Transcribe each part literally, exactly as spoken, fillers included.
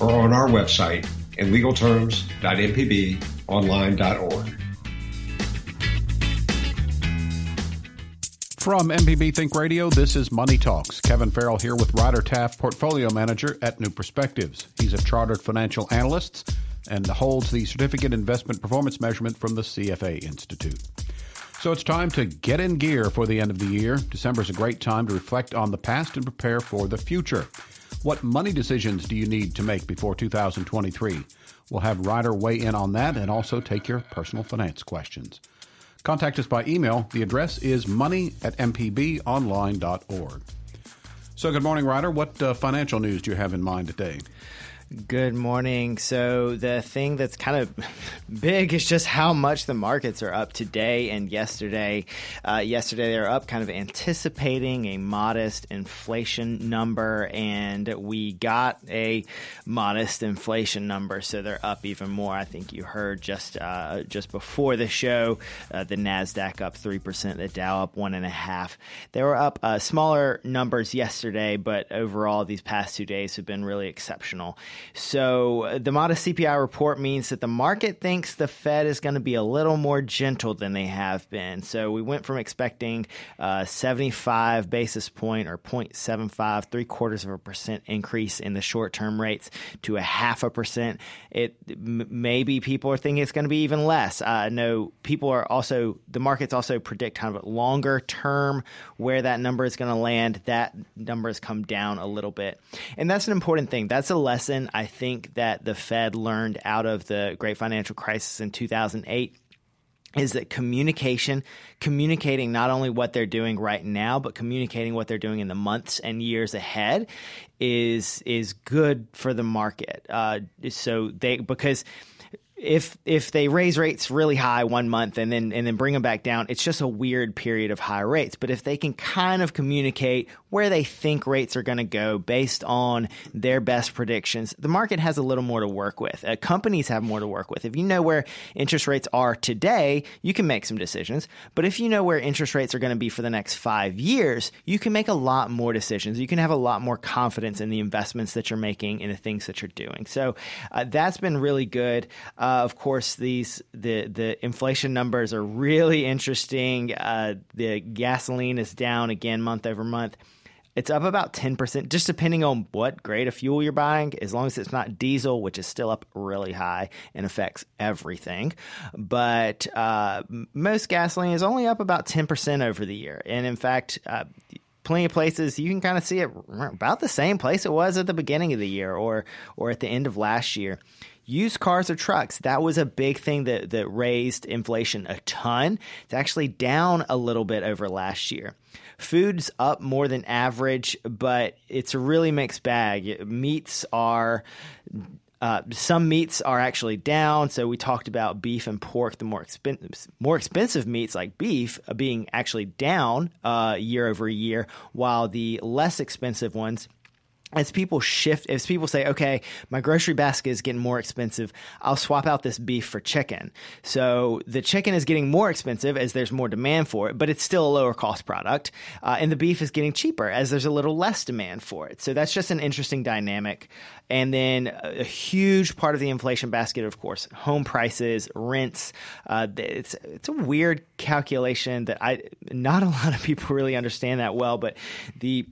or on our website, in legal terms dot m p b online dot org. From M P B Think Radio, this is Money Talks. Kevin Farrell here with Ryder Taft, Portfolio Manager at New Perspectives. He's a chartered financial analyst and holds the Certificate Investment Performance Measurement from the C F A Institute. So it's time to get in gear for the end of the year. December is a great time to reflect on the past and prepare for the future. What money decisions do you need to make before two thousand twenty-three? We'll have Ryder weigh in on that and also take your personal finance questions. Contact us by email. The address is money at m p b online dot org. So good morning, Ryder. What uh, financial news do you have in mind today? Good morning. So the thing that's kind of big is just how much the markets are up today and yesterday. Uh, yesterday, they were up kind of anticipating a modest inflation number, and we got a modest inflation number, so they're up even more. I think you heard just uh, just before the show, uh, the Nasdaq up three percent, the Dow up one point five percent. They were up uh, smaller numbers yesterday, but overall, these past two days have been really exceptional. So the modest C P I report means that the market thinks the Fed is going to be a little more gentle than they have been. So we went from expecting uh, seventy-five basis point or zero point seven five, three quarters of a percent increase in the short-term rates to a half a percent. It m- maybe people are thinking it's going to be even less. I uh, know people are also the markets also predict kind of a longer term where that number is going to land. That number has come down a little bit, and that's an important thing. That's a lesson I think that the Fed learned out of the Great Financial Crisis in two thousand eight is that communication, communicating not only what they're doing right now, but communicating what they're doing in the months and years ahead is is good for the market. Uh, so they because If if they raise rates really high one month and then and then bring them back down, it's just a weird period of high rates. But if they can kind of communicate where they think rates are going to go based on their best predictions, the market has a little more to work with. Uh, companies have more to work with. If you know where interest rates are today, you can make some decisions. But if you know where interest rates are going to be for the next five years, you can make a lot more decisions. You can have a lot more confidence in the investments that you're making and the things that you're doing. So uh, that's been really good. Uh, Uh, of course, these the, the inflation numbers are really interesting. Uh, the gasoline is down again month over month. It's up about ten percent, just depending on what grade of fuel you're buying, as long as it's not diesel, which is still up really high and affects everything. But uh, most gasoline is only up about ten percent over the year. And in fact, uh, plenty of places you can kind of see it about the same place it was at the beginning of the year or or at the end of last year. Used cars or trucks, that was a big thing that, that raised inflation a ton. It's actually down a little bit over last year. Food's up more than average, but it's a really mixed bag. Meats are uh, – some meats are actually down. So we talked about beef and pork, the more, expen- more expensive meats like beef being actually down uh, year over year, while the less expensive ones – as people shift, as people say, okay, my grocery basket is getting more expensive, I'll swap out this beef for chicken. So the chicken is getting more expensive as there's more demand for it, but it's still a lower cost product. Uh, and the beef is getting cheaper as there's a little less demand for it. So that's just an interesting dynamic. And then a huge part of the inflation basket, of course, home prices, rents. Uh, it's it's a weird calculation that I not a lot of people really understand that well, but the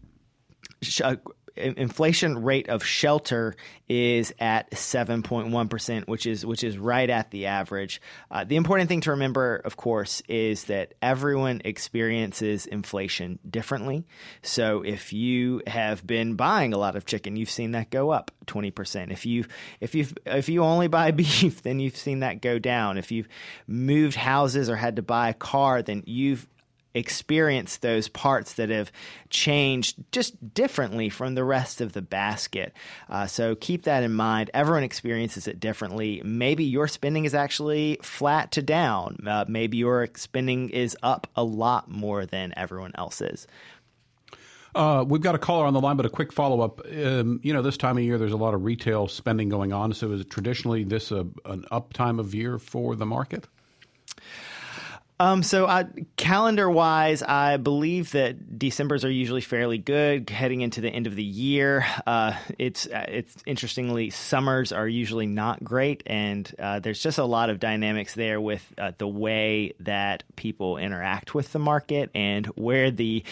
uh, – inflation rate of shelter is at seven point one percent, which is which is right at the average. Uh, the important thing to remember, of course, is that everyone experiences inflation differently. So if you have been buying a lot of chicken, you've seen that go up twenty percent. If you if you if you only buy beef, then you've seen that go down. If you've moved houses or had to buy a car, then you've experience those parts that have changed just differently from the rest of the basket. Uh, so keep that in mind. Everyone experiences it differently. Maybe your spending is actually flat to down. Uh, maybe your spending is up a lot more than everyone else's. Uh, we've got a caller on the line, but a quick follow-up. Um, you know, this time of year, there's a lot of retail spending going on. So is it traditionally this a, an up time of year for the market? Um, so I, calendar-wise, I believe that Decembers are usually fairly good heading into the end of the year. Uh, it's it's interestingly, summers are usually not great, and uh, there's just a lot of dynamics there with uh, the way that people interact with the market and where the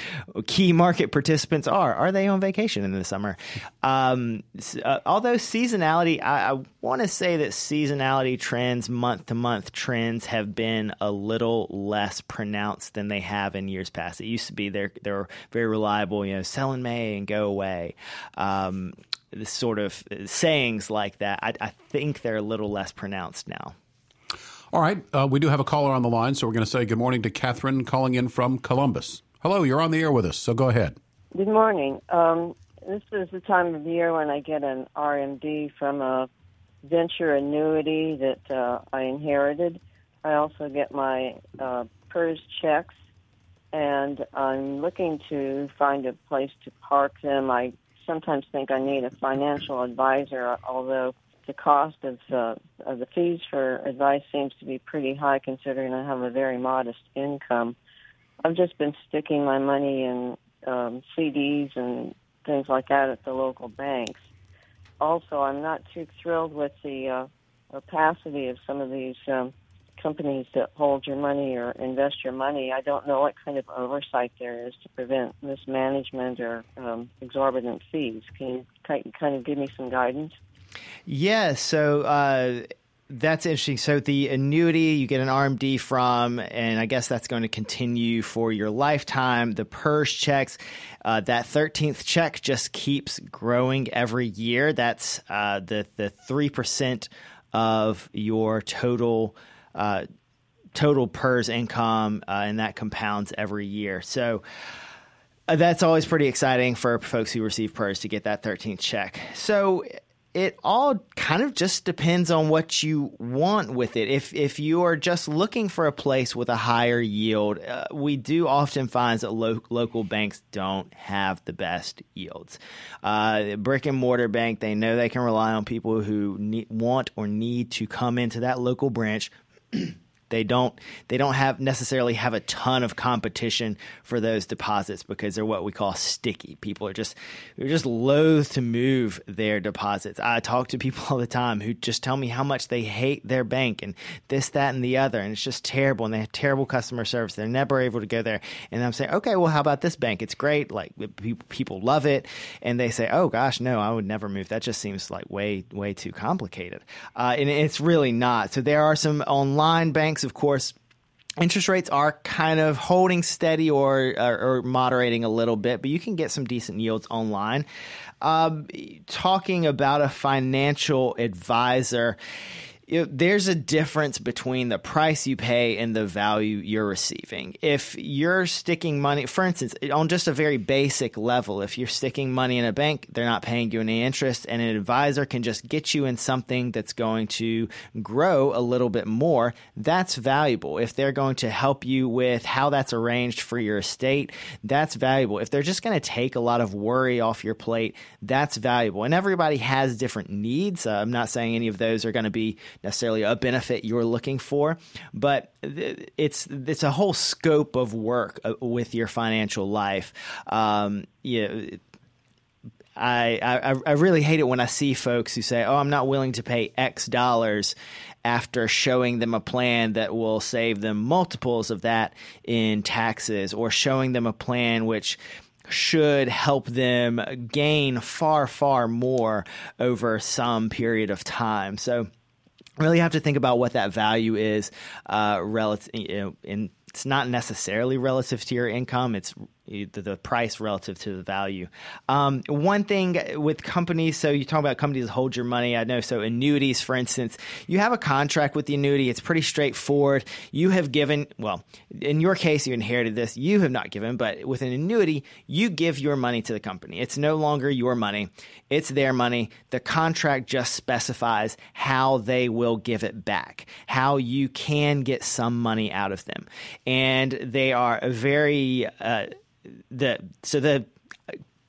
key market participants are. Are they on vacation in the summer? Um, uh, although seasonality, I, I want to say that seasonality trends, month-to-month trends have been a little less pronounced than they have in years past. It used to be they're they're very reliable, you know, sell in May and go away. Um, this sort of sayings like that, I, I think they're a little less pronounced now. All right. Uh, we do have a caller on the line, so we're going to say good morning to Catherine calling in from Columbus. Hello, you're on the air with us, so go ahead. Good morning. Um, this is the time of year when I get an R M D from a venture annuity that uh, I inherited. I also get my uh, PERS checks, and I'm looking to find a place to park them. I sometimes think I need a financial advisor, although the cost of, uh, of the fees for advice seems to be pretty high considering I have a very modest income. I've just been sticking my money in um, C Ds and things like that at the local banks. Also, I'm not too thrilled with the uh, opacity of some of these um companies that hold your money or invest your money. I don't know what kind of oversight there is to prevent mismanagement or um, exorbitant fees. Can you kind of give me some guidance? Yeah, so uh, that's interesting. So the annuity you get an R M D from, and I guess that's going to continue for your lifetime. The PERS checks, uh, that thirteenth check just keeps growing every year. That's uh, the, the three percent of your total Uh, total PERS income, uh, and that compounds every year. So uh, that's always pretty exciting for folks who receive PERS to get that thirteenth check. So it all kind of just depends on what you want with it. If if you are just looking for a place with a higher yield, uh, we do often find that lo- local banks don't have the best yields. Uh, brick and mortar bank, they know they can rely on people who ne- want or need to come into that local branch. They don't they don't have necessarily have a ton of competition for those deposits because they're what we call sticky. People are just they're just loath to move their deposits. I talk to people all the time who just tell me how much they hate their bank and this, that, and the other, and it's just terrible, and they have terrible customer service. They're never able to go there. And I'm saying, okay, well, how about this bank? It's great. Like people love it, and they say, oh gosh, no, I would never move. That just seems like way way too complicated, uh, and it's really not. So there are some online banks. Of course, interest rates are kind of holding steady or, or, or moderating a little bit, but you can get some decent yields online. Um, talking about a financial advisor, you know, there's a difference between the price you pay and the value you're receiving. If you're sticking money, for instance, on just a very basic level, if you're sticking money in a bank, they're not paying you any interest, and an advisor can just get you in something that's going to grow a little bit more. That's valuable. If they're going to help you with how that's arranged for your estate, that's valuable. If they're just going to take a lot of worry off your plate, that's valuable. And everybody has different needs. Uh, I'm not saying any of those are going to be necessarily a benefit you're looking for, but it's it's a whole scope of work with your financial life. Um, you know, I, I I really hate it when I see folks who say, "Oh, I'm not willing to pay X dollars," after showing them a plan that will save them multiples of that in taxes, or showing them a plan which should help them gain far, far more over some period of time. So really have to think about what that value is. Uh, relative, you know, and it's not necessarily relative to your income. It's the price relative to the value. Um, one thing with companies, so you talk about companies that hold your money. I know, so annuities, for instance, you have a contract with the annuity. It's pretty straightforward. You have given, well, in your case, you inherited this. You have not given, but with an annuity, you give your money to the company. It's no longer your money. It's their money. The contract just specifies how they will give it back, how you can get some money out of them. And they are very... Uh, The so the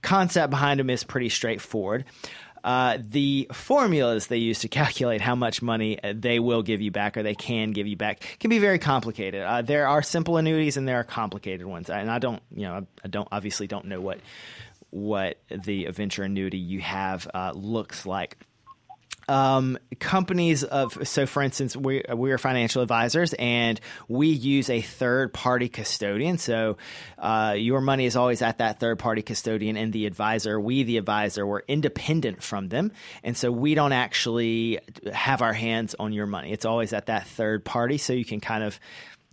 concept behind them is pretty straightforward. Uh, the formulas they use to calculate how much money they will give you back or they can give you back can be very complicated. Uh, there are simple annuities and there are complicated ones, and I don't, you know, I don't obviously don't know what what the venture annuity you have uh, looks like. Um, companies of, so for instance, we, we are financial advisors and we use a third party custodian. So, uh, your money is always at that third party custodian and the advisor, we, the advisor, we're independent from them. And so we don't actually have our hands on your money. It's always at that third party. So you can kind of,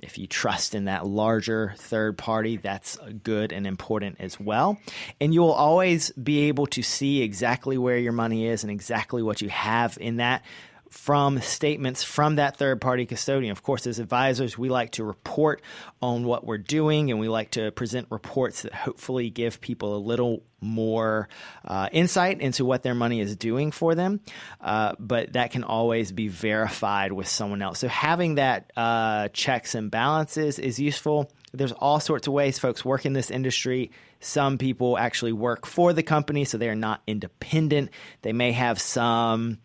if you trust in that larger third party, that's good and important as well. And you'll always be able to see exactly where your money is and exactly what you have in that from statements from that third-party custodian. Of course, as advisors, we like to report on what we're doing, and we like to present reports that hopefully give people a little more uh, insight into what their money is doing for them. Uh, but that can always be verified with someone else. So having that uh, checks and balances is useful. There's all sorts of ways folks work in this industry. Some people actually work for the company, so they're not independent. They may have some...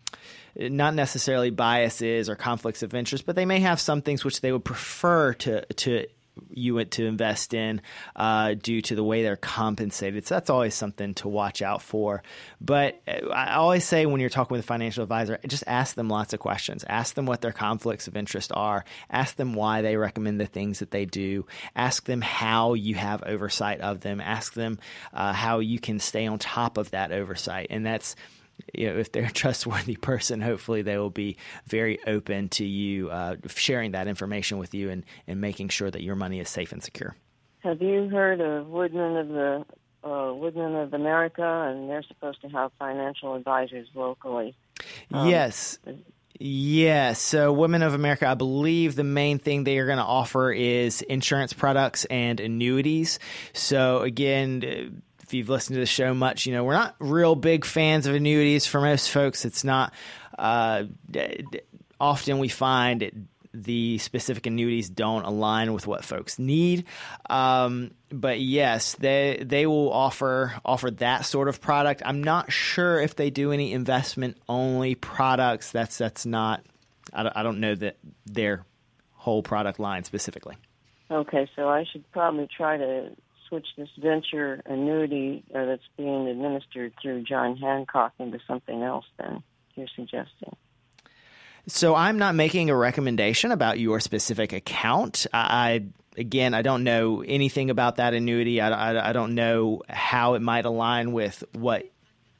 not necessarily biases or conflicts of interest, but they may have some things which they would prefer to to you to invest in uh, due to the way they're compensated. So that's always something to watch out for. But I always say when you're talking with a financial advisor, just ask them lots of questions. Ask them what their conflicts of interest are. Ask them why they recommend the things that they do. Ask them how you have oversight of them. Ask them uh, how you can stay on top of that oversight. And that's, you know, if they're a trustworthy person, hopefully they will be very open to you uh, sharing that information with you and, and making sure that your money is safe and secure. Have you heard of Woodmen of the uh, Woodmen of America? And they're supposed to have financial advisors locally. Um, yes. Yeah, so Women of America, I believe the main thing they are going to offer is insurance products and annuities. So again, if you've listened to the show much, you know, we're not real big fans of annuities. For most folks, it's not uh, – often we find the specific annuities don't align with what folks need. Um, but yes, they they will offer offer that sort of product. I'm not sure if they do any investment-only products. That's, that's not – I don't know that their whole product line specifically. Okay, so I should probably try to – switch this venture annuity uh, that's being administered through John Hancock into something else then you're suggesting. So I'm not making a recommendation about your specific account. I, I again, I don't know anything about that annuity. I, I, I don't know how it might align with what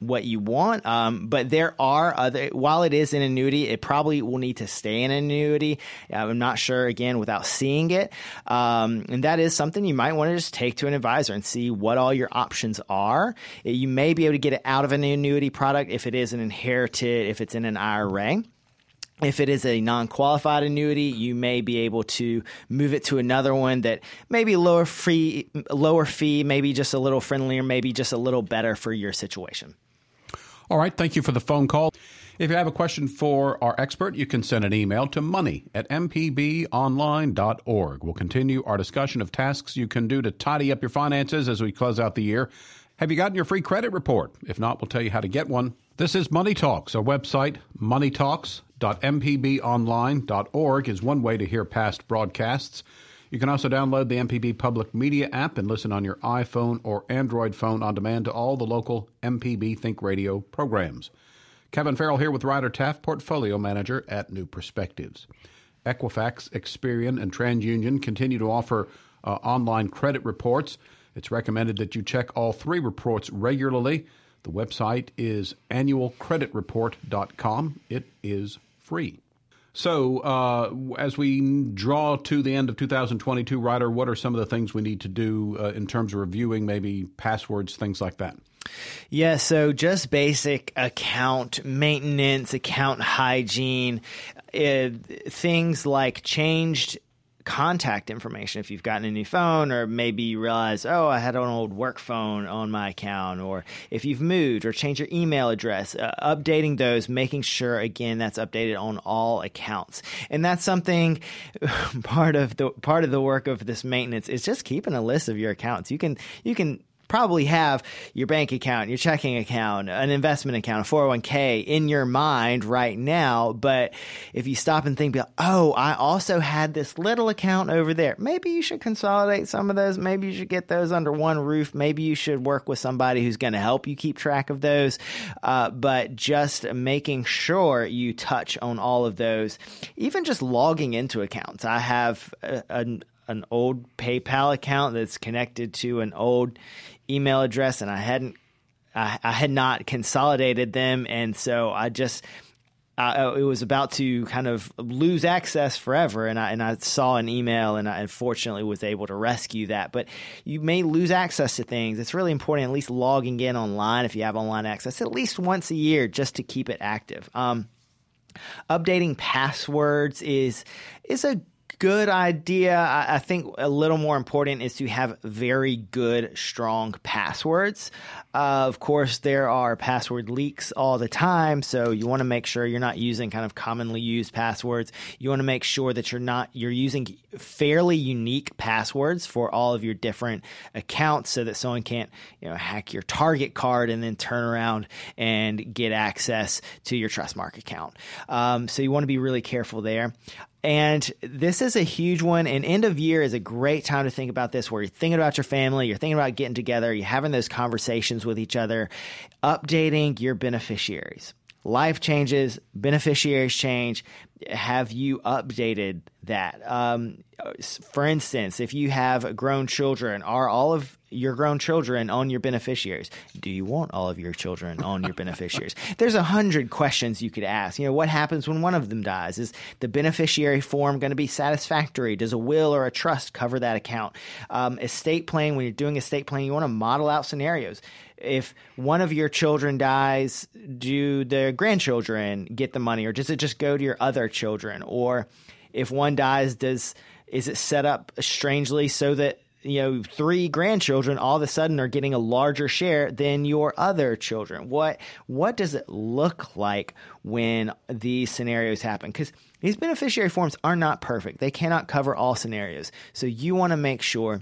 what you want. Um, but there are other, while it is an annuity, it probably will need to stay an annuity. I'm not sure, again, without seeing it. Um, and that is something you might want to just take to an advisor and see what all your options are. You may be able to get it out of an annuity product if it is an inherited, if it's in an I R A. If it is a non-qualified annuity, you may be able to move it to another one that may be lower fee, lower fee, maybe just a little friendlier, maybe just a little better for your situation. All right. Thank you for the phone call. If you have a question for our expert, you can send an email to money at m p b online dot org. We'll continue our discussion of tasks you can do to tidy up your finances as we close out the year. Have you gotten your free credit report? If not, we'll tell you how to get one. This is Money Talks. Our website, money talks dot m p b online dot org, is one way to hear past broadcasts. You can also download the M P B Public Media app and listen on your iPhone or Android phone on demand to all the local M P B Think Radio programs. Kevin Farrell here with Ryder Taft, Portfolio Manager at New Perspectives. Equifax, Experian, and TransUnion continue to offer uh, online credit reports. It's recommended that you check all three reports regularly. The website is annual credit report dot com. It is free. So uh, as we draw to the end of two thousand twenty-two, Ryder, what are some of the things we need to do uh, in terms of reviewing maybe passwords, things like that? Yeah, so just basic account maintenance, account hygiene, uh, things like changed contact information. If you've gotten a new phone, or maybe you realize, oh, I had an old work phone on my account, or if you've moved or changed your email address, uh, updating those, making sure, again, that's updated on all accounts. And that's something part of the part of the work of this maintenance is just keeping a list of your accounts. You can you can probably have your bank account, your checking account, an investment account, a four oh one k in your mind right now. But if you stop and think, oh, I also had this little account over there. Maybe you should consolidate some of those. Maybe you should get those under one roof. Maybe you should work with somebody who's going to help you keep track of those. Uh, but just making sure you touch on all of those, even just logging into accounts. I have a, a, an old PayPal account that's connected to an old email address, and I hadn't, I, I had not consolidated them. And so I just, I, it was about to kind of lose access forever. And I, and I saw an email, and I unfortunately was able to rescue that, but you may lose access to things. It's really important, at least logging in online. If you have online access, at least once a year, just to keep it active. Um, updating passwords is, is a good idea. I, I think a little more important is to have very good, strong passwords. Uh, of course, there are password leaks all the time, so you want to make sure you're not using kind of commonly used passwords. You want to make sure that you're not you're using fairly unique passwords for all of your different accounts, so that someone can't, you know, hack your Target card and then turn around and get access to your Trustmark account. Um, so you want to be really careful there. And this is a huge one, and end of year is a great time to think about this, where you're thinking about your family, you're thinking about getting together, you're having those conversations with each other, updating your beneficiaries. Life changes, beneficiaries change. Have you updated that? Um, for instance, if you have grown children, are all of your grown children on your beneficiaries? Do you want all of your children on your beneficiaries? There's a hundred questions you could ask. You know, what happens when one of them dies? Is the beneficiary form going to be satisfactory? Does a will or a trust cover that account? Um, estate planning, when you're doing estate planning, you want to model out scenarios. If one of your children dies, do the grandchildren get the money, or does it just go to your other children? Or if one dies, does is it set up strangely so that, you know, three grandchildren all of a sudden are getting a larger share than your other children? What what does it look like when these scenarios happen? Because these beneficiary forms are not perfect. They cannot cover all scenarios. So you want to make sure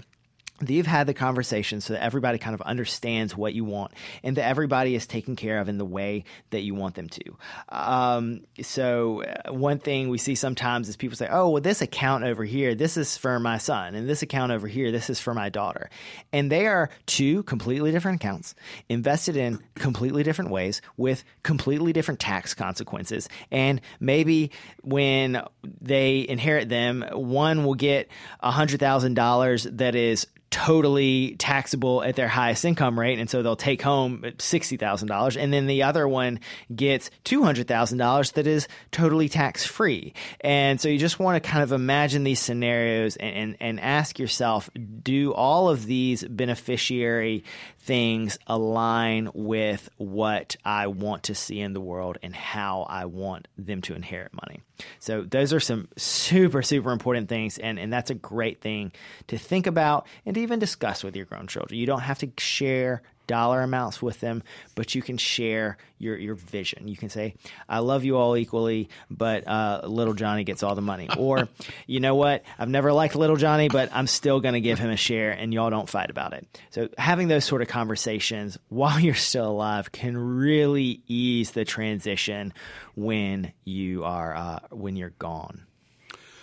that you've had the conversation so that everybody kind of understands what you want, and that everybody is taken care of in the way that you want them to. Um, so one thing we see sometimes is people say, oh, well, this account over here, this is for my son, and this account over here, this is for my daughter. And they are two completely different accounts, invested in completely different ways, with completely different tax consequences. And maybe when they inherit them, one will get one hundred thousand dollars that is totally taxable at their highest income rate, and so they'll take home sixty thousand dollars, and then the other one gets two hundred thousand dollars that is totally tax-free. And so you just want to kind of imagine these scenarios and, and, and ask yourself, do all of these beneficiary things align with what I want to see in the world and how I want them to inherit money? So those are some super, super important things, and, and that's a great thing to think about and even discuss with your grown children. You don't have to share dollar amounts with them, but you can share your, your vision. You can say, I love you all equally, but uh, little Johnny gets all the money. Or, you know what? I've never liked little Johnny, but I'm still going to give him a share, and y'all don't fight about it. So having those sort of conversations while you're still alive can really ease the transition when you are uh, when you're gone.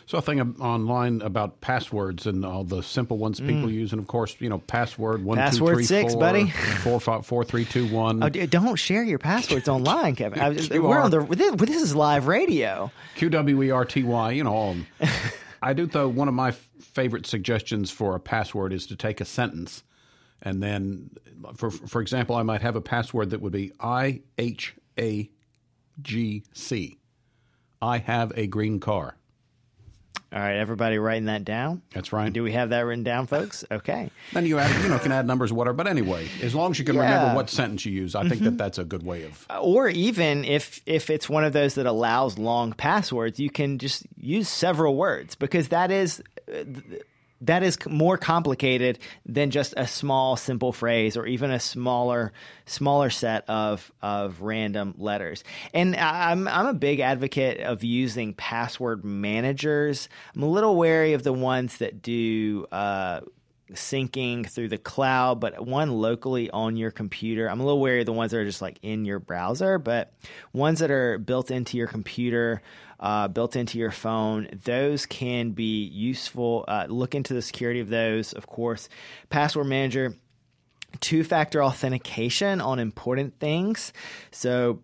So I think online about passwords and all the simple ones people mm. use, and of course, you know, password one password two three six, four, buddy. four five four three two one. Oh, don't share your passwords online, Kevin. I, we're on the this is live radio. Q W E R T Y. You know, all I do though. One of my f- favorite suggestions for a password is to take a sentence, and then, for for example, I might have a password that would be I H A G C. I have a green car. All right, everybody writing that down? That's right. Do we have that written down, folks? Okay. Then you add, you know, can add numbers, whatever. But anyway, as long as you can yeah. remember what sentence you use, I mm-hmm. think that that's a good way of. Or even if if it's one of those that allows long passwords, you can just use several words, because that is that is more complicated than just a small, simple phrase, or even a smaller smaller set of of random letters. And I'm I'm a big advocate of using password managers. I'm a little wary of the ones that do uh, syncing through the cloud, but one locally on your computer. I'm a little wary of the ones that are just like in your browser, but ones that are built into your computer, uh, built into your phone, those can be useful. Uh, look into the security of those, of course. Password manager, two-factor authentication on important things. So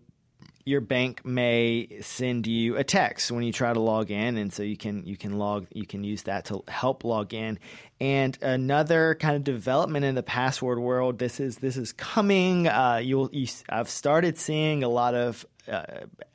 your bank may send you a text when you try to log in, and so you can you can log you can use that to help log in. And another kind of development in the password world, this is this is coming. Uh, you'll you, I've started seeing a lot of uh,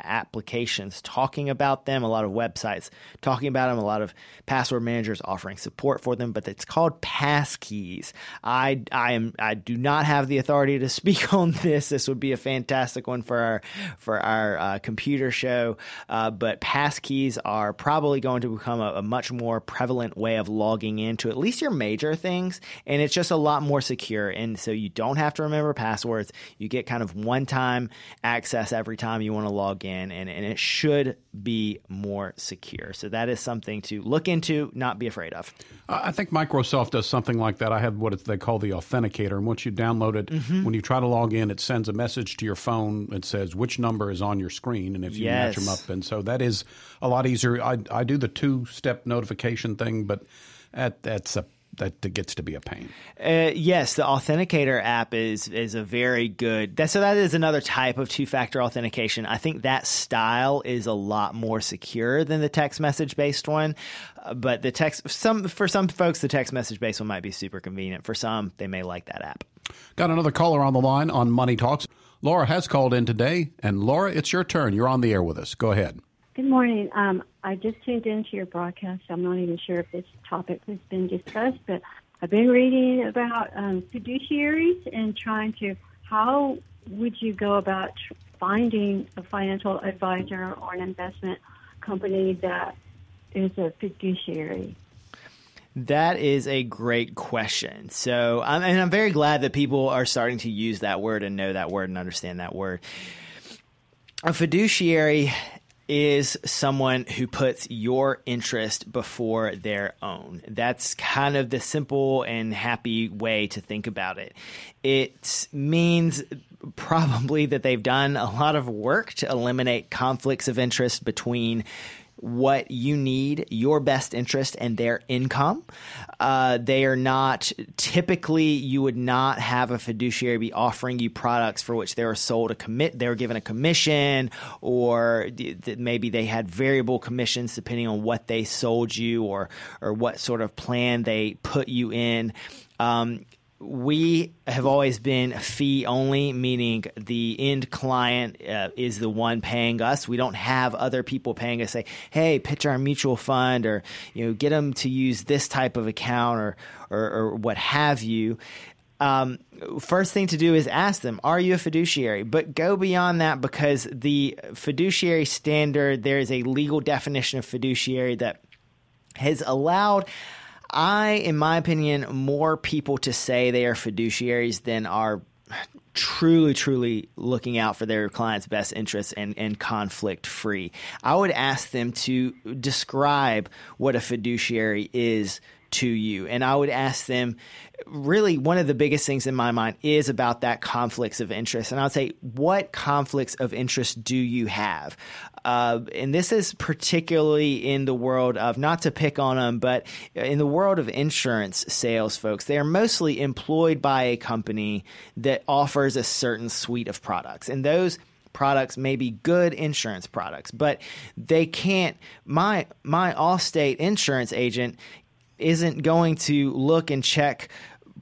applications talking about them, a lot of websites talking about them, a lot of password managers offering support for them. But it's called passkeys. I I am I do not have the authority to speak on this. This would be a fantastic one for our for our uh, computer show. Uh, but passkeys are probably going to become a, a much more prevalent way of logging into at least your major things, and it's just a lot more secure, and so you don't have to remember passwords. You get kind of one-time access every time you want to log in, and, and it should be more secure. So that is something to look into, not be afraid of. Uh, I think Microsoft does something like that. I have what they call the authenticator, and once you download it, mm-hmm. when you try to log in, it sends a message to your phone that says which number is on your screen, and if you yes. match them up, and so that is a lot easier. I, I do the two-step notification thing, but That that's a that gets to be a pain. Uh, yes, the Authenticator app is is a very good. That, so that is another type of two-factor authentication. I think that style is a lot more secure than the text message-based one. Uh, but the text some for some folks, the text message-based one might be super convenient. For some, they may like that app. Got another caller on the line on Money Talks. Laura has called in today, and Laura, it's your turn. You're on the air with us. Go ahead. Good morning. Um, I just tuned into your broadcast. I'm not even sure if this topic has been discussed, but I've been reading about um, fiduciaries and trying to, how would you go about finding a financial advisor or an investment company that is a fiduciary? That is a great question. So, um, and I'm very glad that people are starting to use that word and know that word and understand that word. A fiduciary is someone who puts your interest before their own. That's kind of the simple and happy way to think about it. It means probably that they've done a lot of work to eliminate conflicts of interest between what you need, your best interest, and their income. Uh, they are not typically, you would not have a fiduciary be offering you products for which they were sold a commit, they were given a commission, or th- th- maybe they had variable commissions depending on what they sold you or or what sort of plan they put you in. Um, We have always been fee only, meaning the end client uh, is the one paying us. We don't have other people paying us, say, hey, pitch our mutual fund, or, you know, get them to use this type of account, or, or, or what have you. Um, first thing to do is ask them, are you a fiduciary? But go beyond that, because the fiduciary standard, there is a legal definition of fiduciary that has allowed – I, in my opinion, more people to say they are fiduciaries than are truly, truly looking out for their clients' best interests and, and conflict-free. I would ask them to describe what a fiduciary is to you, and I would ask them, really one of the biggest things in my mind is about that conflicts of interest, and I would say, what conflicts of interest do you have? Uh, and this is particularly in the world of, not to pick on them, but in the world of insurance sales folks, they are mostly employed by a company that offers a certain suite of products, and those products may be good insurance products, but they can't, my, my Allstate insurance agent isn't going to look and check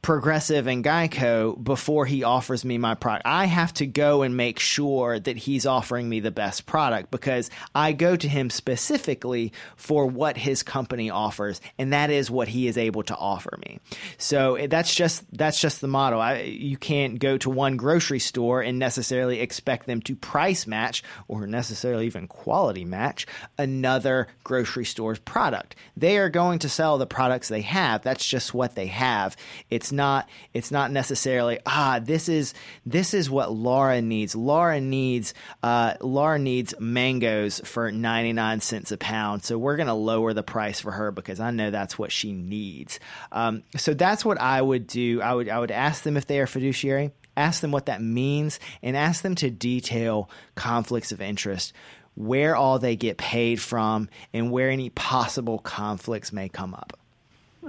Progressive and Geico before he offers me my product. I have to go and make sure that he's offering me the best product, because I go to him specifically for what his company offers, and that is what he is able to offer me. So that's just that's just the model. I, you can't go to one grocery store and necessarily expect them to price match or necessarily even quality match another grocery store's product. They are going to sell the products they have. That's just what they have. It's not it's not necessarily ah this is this is what Laura needs. Laura needs uh, Laura needs mangoes for ninety-nine cents a pound, so we're going to lower the price for her because I know that's what she needs. Um, so that's what I would do. I would I would ask them if they are fiduciary, ask them what that means, and ask them to detail conflicts of interest, where all they get paid from, and where any possible conflicts may come up.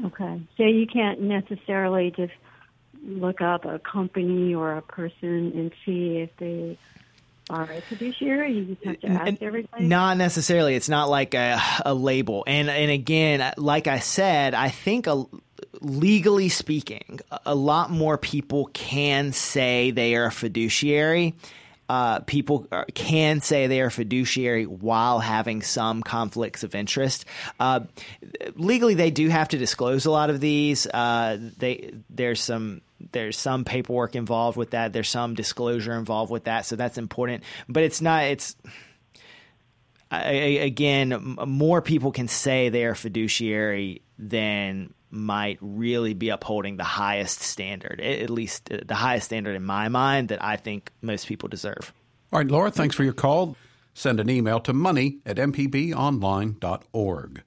Okay. So you can't necessarily just look up a company or a person and see if they are a fiduciary. You just have to ask everybody? Not necessarily. It's not like a, a label. And, and again, like I said, I think a legally speaking, a lot more people can say they are a fiduciary. Uh, people can say they are fiduciary while having some conflicts of interest. Uh, legally, they do have to disclose a lot of these. Uh, they there's some there's some paperwork involved with that. There's some disclosure involved with that. So that's important. But it's not it's. I, again, more people can say they are fiduciary than might really be upholding the highest standard, at least the highest standard in my mind that I think most people deserve. All right, Laura, thanks for your call. Send an email to money at m p b online dot org.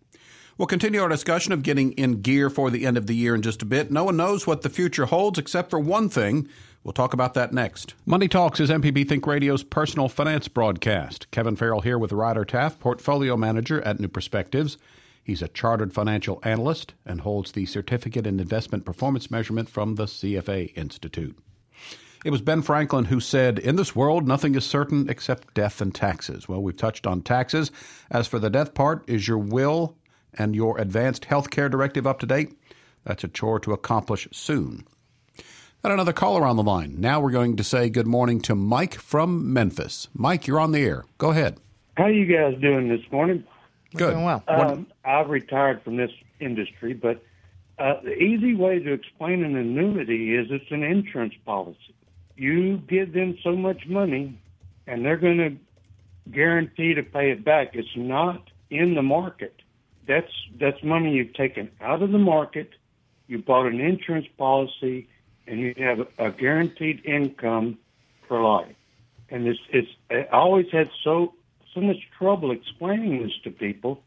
We'll continue our discussion of getting in gear for the end of the year in just a bit. No one knows what the future holds except for one thing. We'll talk about that next. Money Talks is M P B Think Radio's personal finance broadcast. Kevin Farrell here with Ryder Taft, portfolio manager at New Perspectives. He's a chartered financial analyst and holds the Certificate in Investment Performance Measurement from the C F A Institute. It was Ben Franklin who said, "In this world, nothing is certain except death and taxes." Well, we've touched on taxes. As for the death part, is your will and your advanced health care directive up to date? That's a chore to accomplish soon. Got another caller on the line. Now we're going to say good morning to Mike from Memphis. Mike, you're on the air. Go ahead. How are you guys doing this morning? Good. Well. Um, I've retired from this industry, but uh, the easy way to explain an annuity is it's an insurance policy. You give them so much money, and they're going to guarantee to pay it back. It's not in the market. That's that's money you've taken out of the market. You bought an insurance policy, and you have a guaranteed income for life. And it's it's I always had so. so much trouble explaining this to people.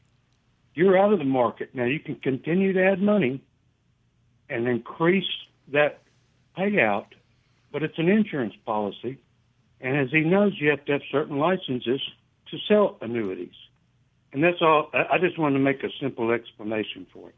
You're out of the market. Now you can continue to add money and increase that payout, but it's an insurance policy. And as he knows, you have to have certain licenses to sell annuities. And that's all. I just wanted to make a simple explanation for it.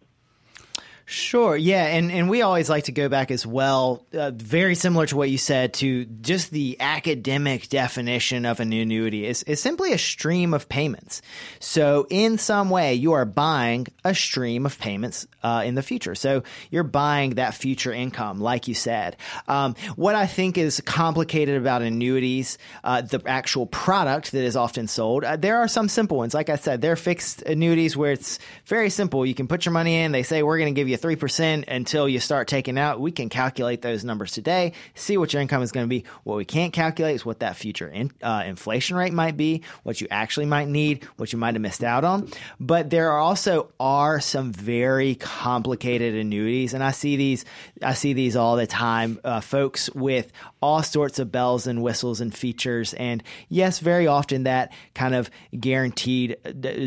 Sure. Yeah. And, and we always like to go back as well, uh, very similar to what you said, to just the academic definition of an annuity is, is simply a stream of payments. So in some way, you are buying a stream of payments uh, in the future. So you're buying that future income, like you said. Um, what I think is complicated about annuities, uh, the actual product that is often sold, uh, there are some simple ones. Like I said, there are fixed annuities where it's very simple. You can put your money in. They say, we're going to give you three percent until you start taking out. We can calculate those numbers today, see what your income is going to be. What we can't calculate is what that future in, uh, inflation rate might be, what you actually might need, what you might have missed out on. But there are also are some very complicated annuities, and I see these I see these all the time, uh, folks with all sorts of bells and whistles and features, and yes, very often that kind of guaranteed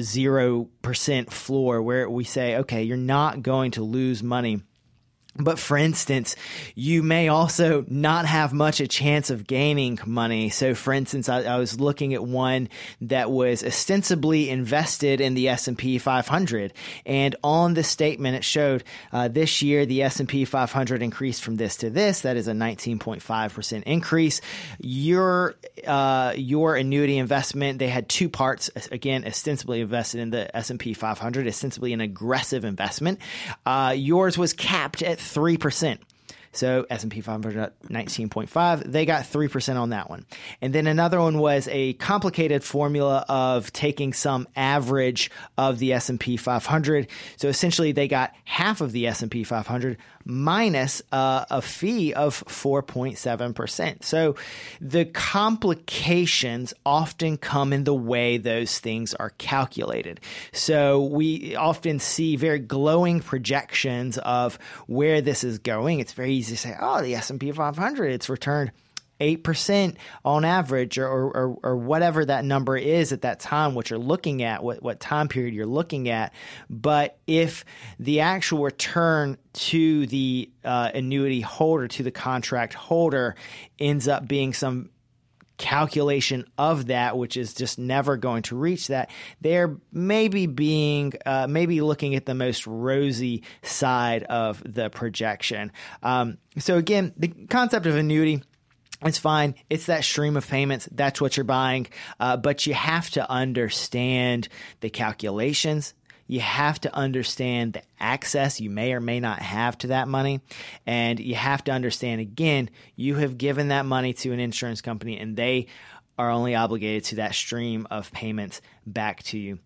zero percent floor where we say, okay, you're not going to lose money. But for instance, you may also not have much a chance of gaining money. So for instance, I, I was looking at one that was ostensibly invested in the S and P five hundred. And on the statement, it showed uh, this year, the S and P five hundred increased from this to this. That is a nineteen point five percent increase. Your, uh, your annuity investment, they had two parts. Again, ostensibly invested in the S and P five hundred, ostensibly an aggressive investment. Uh, yours was capped at three percent. So S and P five hundred up nineteen point five. They got three percent on that one. And then another one was a complicated formula of taking some average of the S and P five hundred. So essentially they got half of the S and P five hundred minus uh, a fee of four point seven percent. So the complications often come in the way those things are calculated. So we often see very glowing projections of where this is going. It's very easy to say, oh, the S and P five hundred, it's returned eight percent on average, or, or or whatever that number is at that time, what you're looking at, what, what time period you're looking at. But if the actual return to the uh, annuity holder, to the contract holder, ends up being some calculation of that, which is just never going to reach that, they're maybe being, uh, maybe looking at the most rosy side of the projection. Um, so again, the concept of annuity, it's fine. It's that stream of payments. That's what you're buying. Uh, but you have to understand the calculations. You have to understand the access you may or may not have to that money. And you have to understand, again, you have given that money to an insurance company and they are only obligated to that stream of payments back to you.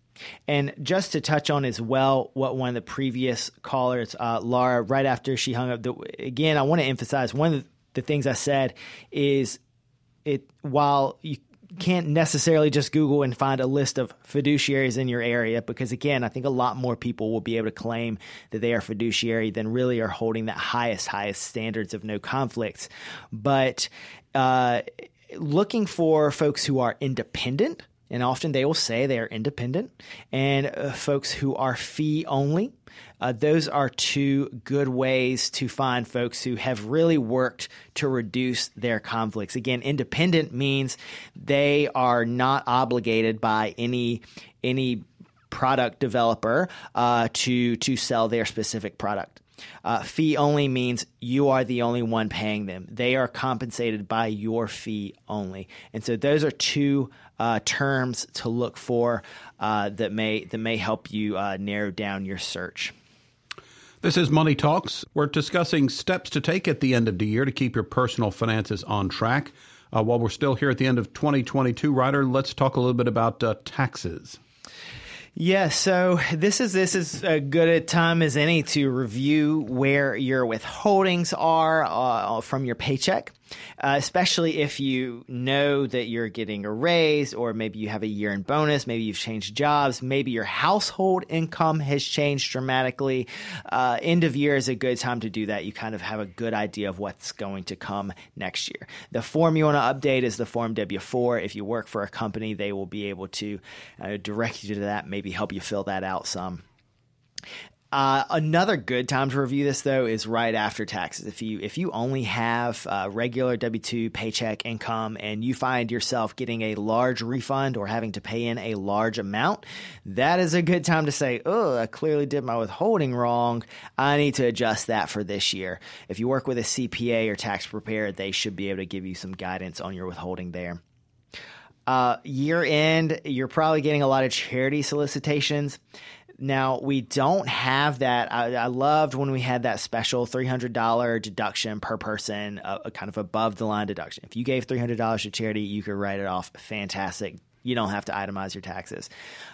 And just to touch on as well what one of the previous callers, uh, Laura, right after she hung up, the, again, I want to emphasize one of the, the things I said is it while you can't necessarily just Google and find a list of fiduciaries in your area, because again, I think a lot more people will be able to claim that they are fiduciary than really are holding that highest, highest standards of no conflicts. But uh, looking for folks who are independent, and often they will say they are independent, and uh, folks who are fee only. Uh, those are two good ways to find folks who have really worked to reduce their conflicts. Again, independent means they are not obligated by any any product developer uh, to to sell their specific product. Uh, fee only means you are the only one paying them. They are compensated by your fee only. And so those are two uh, terms to look for uh, that may that may help you uh, narrow down your search. This is Money Talks. We're discussing steps to take at the end of the year to keep your personal finances on track. Uh, while we're still here at the end of twenty twenty-two, Ryder, let's talk a little bit about uh, taxes. Yeah, so this is this is a good a time as any to review where your withholdings are uh, from your paycheck, uh, especially if you know that you're getting a raise, or maybe you have a year-end bonus, maybe you've changed jobs, maybe your household income has changed dramatically. Uh, end of year is a good time to do that. You kind of have a good idea of what's going to come next year. The form you want to update is the form W four. If you work for a company, they will be able to uh, direct you to that, maybe help you fill that out some. Uh, another good time to review this, though, is right after taxes. If you if you only have uh, regular W two paycheck income and you find yourself getting a large refund or having to pay in a large amount, that is a good time to say, oh, I clearly did my withholding wrong. I need to adjust that for this year. If you work with a C P A or tax preparer, they should be able to give you some guidance on your withholding there. Uh, year end, you're probably getting a lot of charity solicitations. Now, we don't have that. I, I loved when we had that special three hundred dollars deduction per person, a, a kind of above the line deduction. If you gave three hundred dollars to charity, you could write it off. Fantastic. You don't have to itemize your taxes.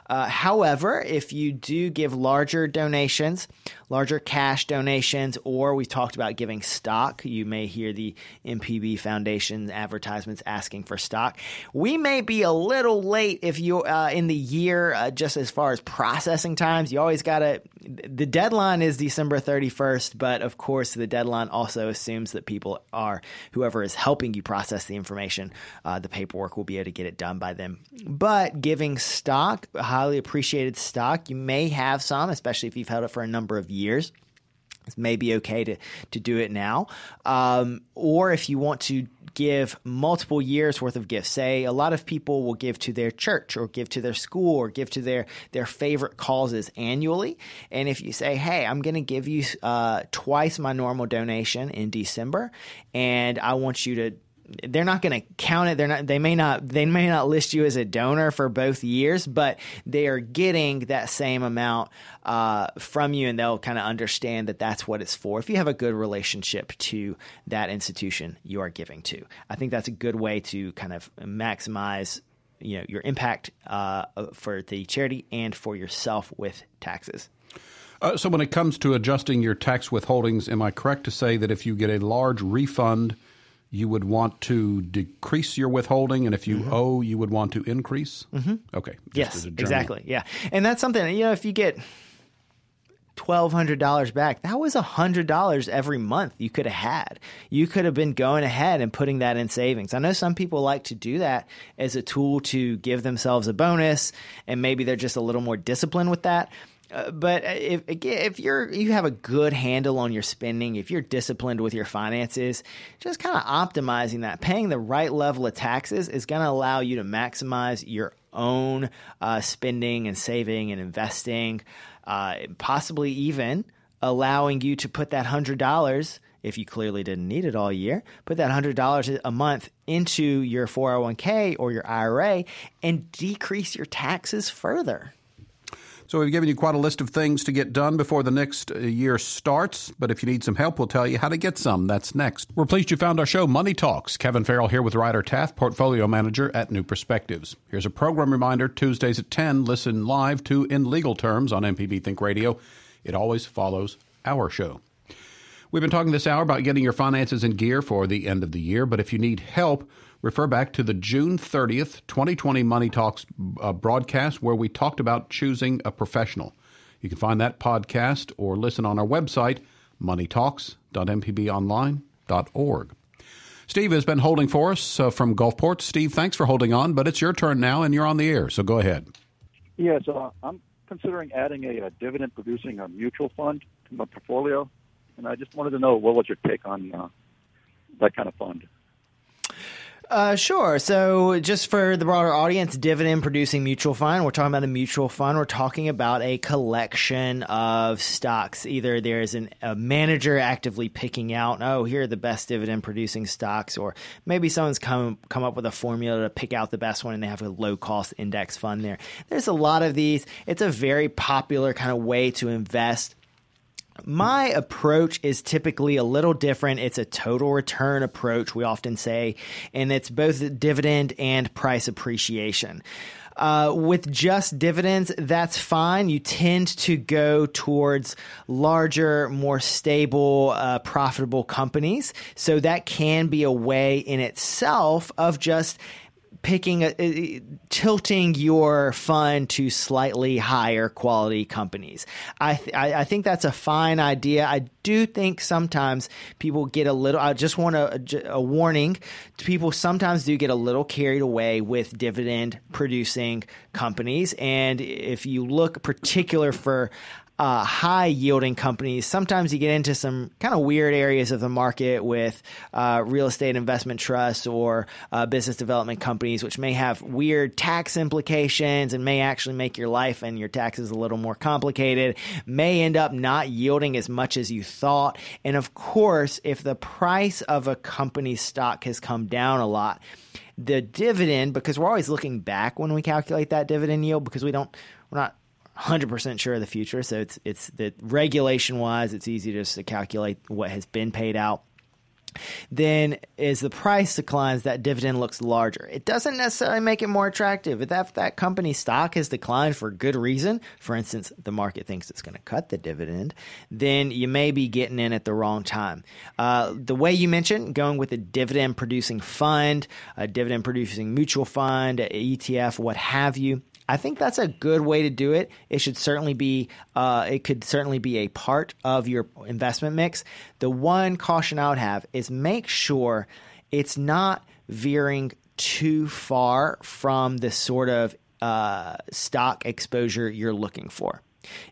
Uh, however, if you do give larger donations, larger cash donations, or we talked about giving stock, you may hear the M P B Foundation advertisements asking for stock. We may be a little late if you uh, in the year, uh, just as far as processing times. You always got to – the deadline is December thirty-first, but of course the deadline also assumes that people are – whoever is helping you process the information, uh, the paperwork will be able to get it done by them. But giving stock, highly appreciated stock, you may have some, especially if you've held it for a number of years. It may be okay to, to do it now. Um, or if you want to give multiple years worth of gifts, say a lot of people will give to their church or give to their school or give to their, their favorite causes annually. And if you say, hey, I'm going to give you uh, twice my normal donation in December, and I want you to they're not going to count it. They're not, they may not, they may not list you as a donor for both years, but they are getting that same amount uh, from you, and they'll kind of understand that that's what it's for. If you have a good relationship to that institution you are giving to, I think that's a good way to kind of maximize, you know, your impact uh, for the charity and for yourself with taxes. Uh, so when it comes to adjusting your tax withholdings, am I correct to say that if you get a large refund, you would want to decrease your withholding, and if you mm-hmm. owe, you would want to increase? Mm-hmm. Okay. Just yes, exactly. Yeah. And that's something, you know, if you get twelve hundred dollars back, that was one hundred dollars every month you could have had. You could have been going ahead and putting that in savings. I know some people like to do that as a tool to give themselves a bonus, and maybe they're just a little more disciplined with that. Uh, but if if you're you have a good handle on your spending, if you're disciplined with your finances, just kind of optimizing that, paying the right level of taxes is going to allow you to maximize your own uh, spending and saving and investing, uh, possibly even allowing you to put that one hundred dollars, if you clearly didn't need it all year, put that one hundred dollars a month into your four oh one k or your I R A and decrease your taxes further. So we've given you quite a list of things to get done before the next year starts. But if you need some help, we'll tell you how to get some. That's next. We're pleased you found our show, Money Talks. Kevin Farrell here with Ryder Taft, Portfolio Manager at New Perspectives. Here's a program reminder. Tuesdays at ten, listen live to In Legal Terms on M P B Think Radio. It always follows our show. We've been talking this hour about getting your finances in gear for the end of the year. But if you need help, refer back to the June thirtieth, twenty twenty Money Talks uh, broadcast where we talked about choosing a professional. You can find that podcast or listen on our website, money talks dot m p b online dot org. Steve has been holding for us uh, from Gulfport. Steve, thanks for holding on, but it's your turn now and you're on the air, so go ahead. Yes, uh, I'm considering adding a, a dividend-producing a mutual fund to my portfolio, and I just wanted to know, what was your take on uh, that kind of fund? Uh, sure. So just for the broader audience, dividend-producing mutual fund, we're talking about a mutual fund. We're talking about a collection of stocks. Either there's an, a manager actively picking out, oh, here are the best dividend-producing stocks, or maybe someone's come come up with a formula to pick out the best one, and they have a low-cost index fund there. There's a lot of these. It's a very popular kind of way to invest. My approach is typically a little different. It's a total return approach, we often say, and it's both dividend and price appreciation. Uh, with just dividends, that's fine. You tend to go towards larger, more stable, uh, profitable companies. So that can be a way in itself of just picking, a, uh, tilting your fund to slightly higher quality companies. I, th- I I think that's a fine idea. I do think sometimes people get a little, I just want a, a warning, people sometimes do get a little carried away with dividend producing companies. And if you look particular for Uh, high yielding companies, sometimes you get into some kind of weird areas of the market with uh, real estate investment trusts or uh, business development companies, which may have weird tax implications and may actually make your life and your taxes a little more complicated, may end up not yielding as much as you thought. And of course, if the price of a company's stock has come down a lot, the dividend, because we're always looking back when we calculate that dividend yield, because we don't, we're not one hundred percent sure of the future. So it's it's the regulation wise, it's easy just to calculate what has been paid out. Then as the price declines, that dividend looks larger. It doesn't necessarily make it more attractive. If that, that company's stock has declined for good reason, for instance, the market thinks it's going to cut the dividend, then you may be getting in at the wrong time. Uh, the way you mentioned, going with a dividend-producing fund, a dividend-producing mutual fund, an E T F, what have you, I think that's a good way to do it. It should certainly be uh, it could certainly be a part of your investment mix. The one caution I would have is make sure it's not veering too far from the sort of uh, stock exposure you're looking for.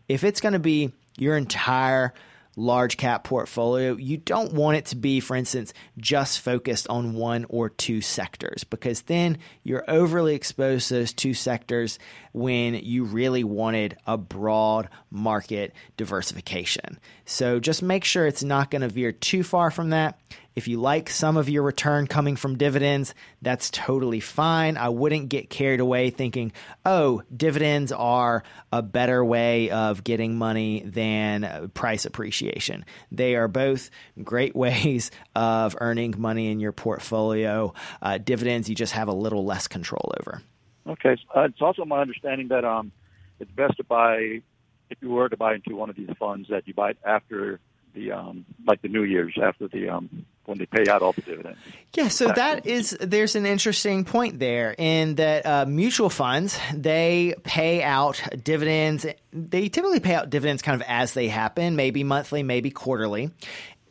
If it's going to be your entire large cap portfolio, you don't want it to be, for instance, just focused on one or two sectors, because then you're overly exposed to those two sectors when you really wanted a broad market diversification. So just make sure it's not going to veer too far from that. If you like some of your return coming from dividends, that's totally fine. I wouldn't get carried away thinking, oh, dividends are a better way of getting money than price appreciation. They are both great ways of earning money in your portfolio. Uh, dividends, you just have a little less control over. Okay. Uh, it's also my understanding that um, it's best to buy, if you were to buy into one of these funds, that you buy it after the, um, like the New Year's, after the um, when they pay out all the dividends. Yeah, so that is, there's an interesting point there in that uh, mutual funds, they pay out dividends. They typically pay out dividends kind of as they happen, maybe monthly, maybe quarterly.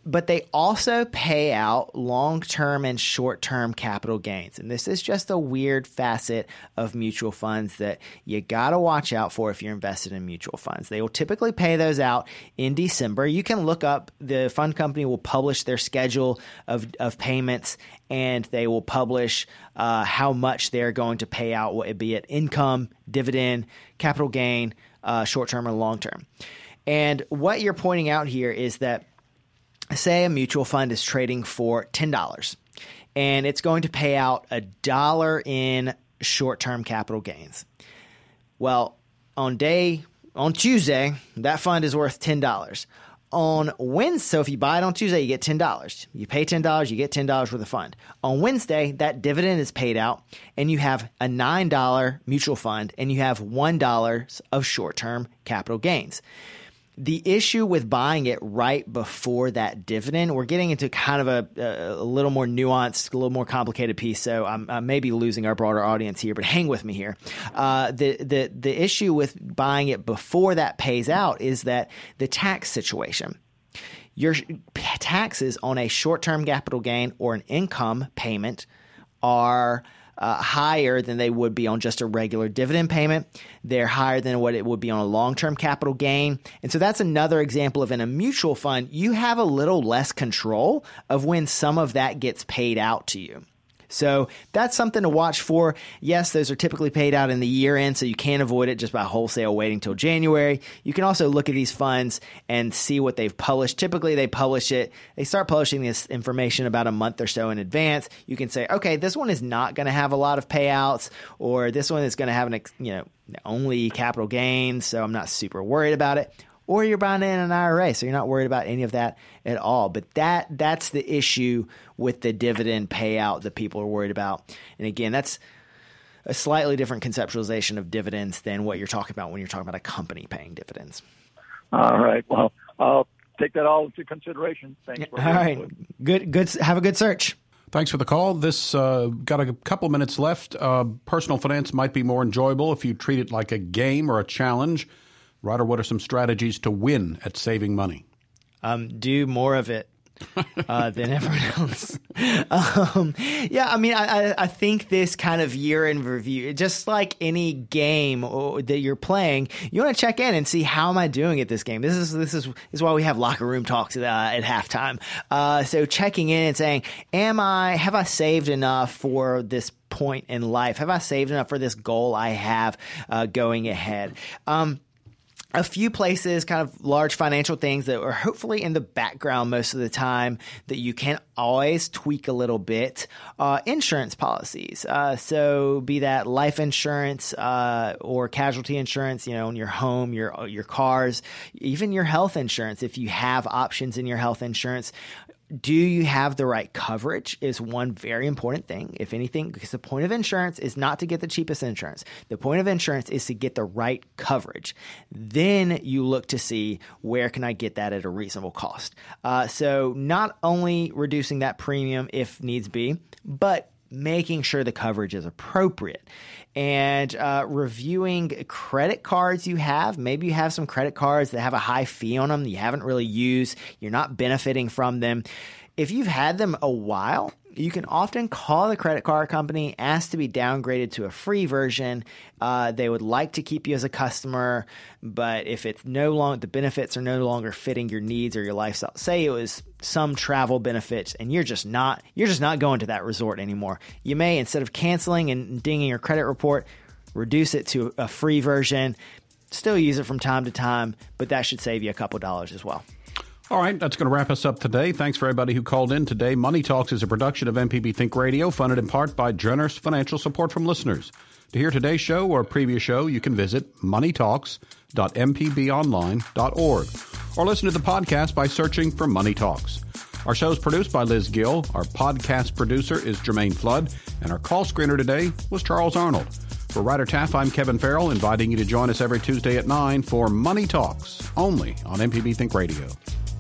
But they also pay out long-term and short-term capital gains. And this is just a weird facet of mutual funds that you got to watch out for if you're invested in mutual funds. They will typically pay those out in December. You can look up, the fund company will publish their schedule of, of payments, and they will publish uh, how much they're going to pay out, be it income, dividend, capital gain, uh, short-term or long-term. And what you're pointing out here is that, say a mutual fund is trading for ten dollars and it's going to pay out a dollar in short-term capital gains. Well, on day on Tuesday, that fund is worth ten dollars. On Wednesday, so if you buy it on Tuesday, you get ten dollars. You pay ten dollars, you get ten dollars worth of fund. On Wednesday, that dividend is paid out and you have a nine dollar mutual fund and you have one dollar of short-term capital gains. The issue with buying it right before that dividend, we're getting into kind of a, a little more nuanced, a little more complicated piece, so I'm, I may be losing our broader audience here, but hang with me here. Uh, the, the, the issue with buying it before that pays out is that the tax situation. Your taxes on a short-term capital gain or an income payment are Uh, higher than they would be on just a regular dividend payment. They're higher than what it would be on a long-term capital gain. And so that's another example of in a mutual fund, you have a little less control of when some of that gets paid out to you. So that's something to watch for. Yes, those are typically paid out in the year end, so you can't avoid it just by wholesale waiting till January. You can also look at these funds and see what they've published. Typically, they publish it. They start publishing this information about a month or so in advance. You can say, okay, this one is not going to have a lot of payouts, or this one is going to have an, you know, only capital gains, so I'm not super worried about it. Or you're buying in an I R A, so you're not worried about any of that at all. But that that's the issue with the dividend payout that people are worried about. And again, that's a slightly different conceptualization of dividends than what you're talking about when you're talking about a company paying dividends. All right. Well, I'll take that all into consideration. Thanks. For all right. Input. Good. Good. Have a good search. Thanks for the call. This uh, got a couple minutes left. Uh, personal finance might be more enjoyable if you treat it like a game or a challenge. Ryder, what are some strategies to win at saving money? Um, do more of it uh, than everyone else. um, yeah, I mean, I, I think this kind of year in review, just like any game that you're playing, you want to check in and see, how am I doing at this game? This is this is, this is why we have locker room talks at, uh, at halftime. Uh, so checking in and saying, am I have I saved enough for this point in life? Have I saved enough for this goal I have uh, going ahead? Um, A few places, kind of large financial things that are hopefully in the background most of the time that you can always tweak a little bit, uh, insurance policies. Uh, so be that life insurance uh, or casualty insurance, you know, on your home, your your cars, even your health insurance. If you have options in your health insurance, do you have the right coverage is one very important thing, if anything, because the point of insurance is not to get the cheapest insurance. The point of insurance is to get the right coverage. Then you look to see, where can I get that at a reasonable cost? Uh, so not only reducing that premium if needs be, but making sure the coverage is appropriate. And uh, reviewing credit cards you have. Maybe you have some credit cards that have a high fee on them that you haven't really used. You're not benefiting from them. If you've had them a while, you can often call the credit card company, ask to be downgraded to a free version. Uh, they would like to keep you as a customer, but if it's no longer, the benefits are no longer fitting your needs or your lifestyle. Say it was some travel benefits, and you're just not you're just not going to that resort anymore. You may, instead of canceling and dinging your credit report, reduce it to a free version. Still use it from time to time, but that should save you a couple dollars as well. All right, that's going to wrap us up today. Thanks for everybody who called in today. Money Talks is a production of M P B Think Radio, funded in part by generous financial support from listeners. To hear today's show or a previous show, you can visit money talks dot m p b online dot org or listen to the podcast by searching for Money Talks. Our show is produced by Liz Gill. Our podcast producer is Jermaine Flood, and our call screener today was Charles Arnold. For Ryder Taft, I'm Kevin Farrell, inviting you to join us every Tuesday at nine for Money Talks, only on M P B Think Radio.